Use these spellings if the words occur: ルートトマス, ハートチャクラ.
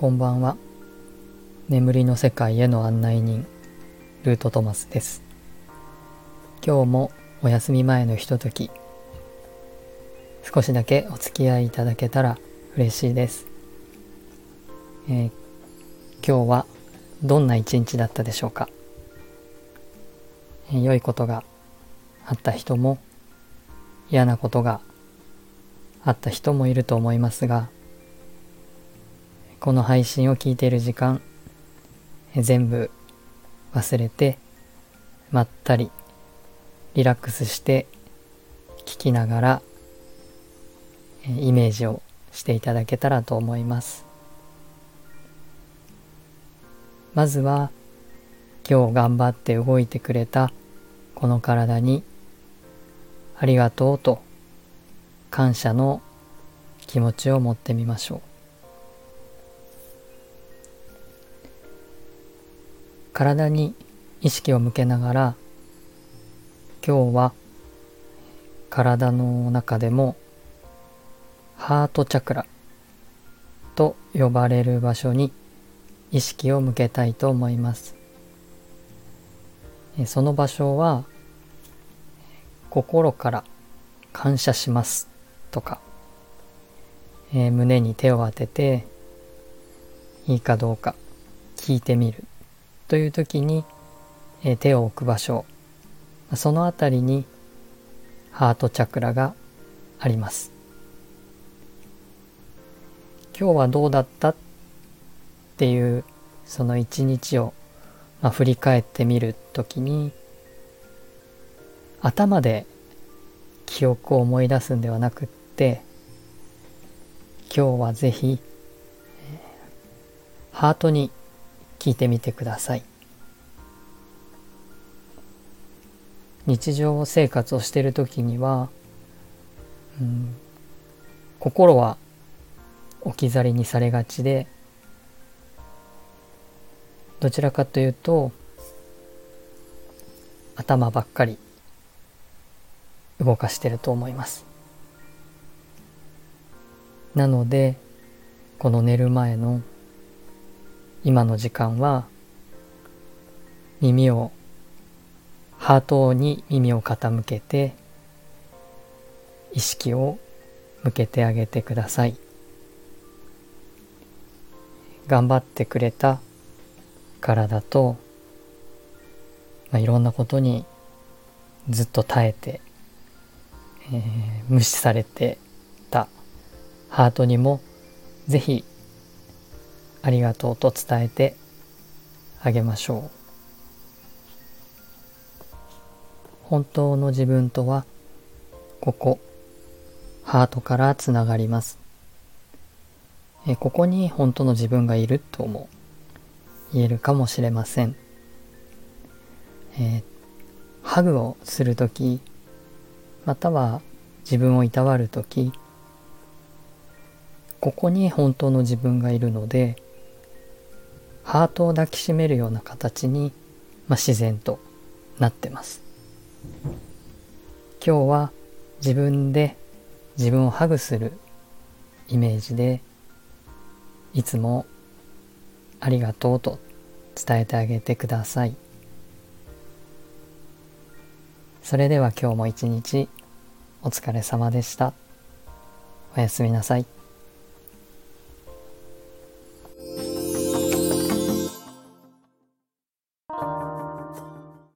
こんばんは。眠りの世界への案内人、ルートトマスです。今日もお休み前のひととき、少しだけお付き合いいただけたら嬉しいです。今日はどんな一日だったでしょうか。良いことがあった人も、嫌なことがあった人もいると思いますが、この配信を聞いている時間、全部忘れて、まったりリラックスして聞きながらイメージをしていただけたらと思います。まずは、今日頑張って動いてくれたこの体に、ありがとうと感謝の気持ちを持ってみましょう。体に意識を向けながら、今日は体の中でもハートチャクラと呼ばれる場所に意識を向けたいと思います。その場所は、心から感謝しますとか、胸に手を当てていいかどうか聞いてみるという時に手を置く場所、そのあたりにハートチャクラがあります。今日はどうだったっていうその一日を、振り返ってみるときに、頭で記憶を思い出すんではなくって、今日はぜひハートに聞いてみてください。日常生活をしているときには、心は置き去りにされがちで、どちらかというと頭ばっかり動かしてると思います。なので、この寝る前の今の時間は、ハートに耳を傾けて、意識を向けてあげてください。頑張ってくれた体と、いろんなことにずっと耐えて、無視されてたハートにも、ぜひありがとうと伝えてあげましょう。本当の自分とは、ここハートからつながります。ここに本当の自分がいるとも言えるかもしれません。ハグをするとき、または自分をいたわるとき、ここに本当の自分がいるので、ハートを抱きしめるような形に、自然となってます。今日は自分で自分をハグするイメージで、いつもありがとうと伝えてあげてください。それでは今日も一日お疲れ様でした。おやすみなさい。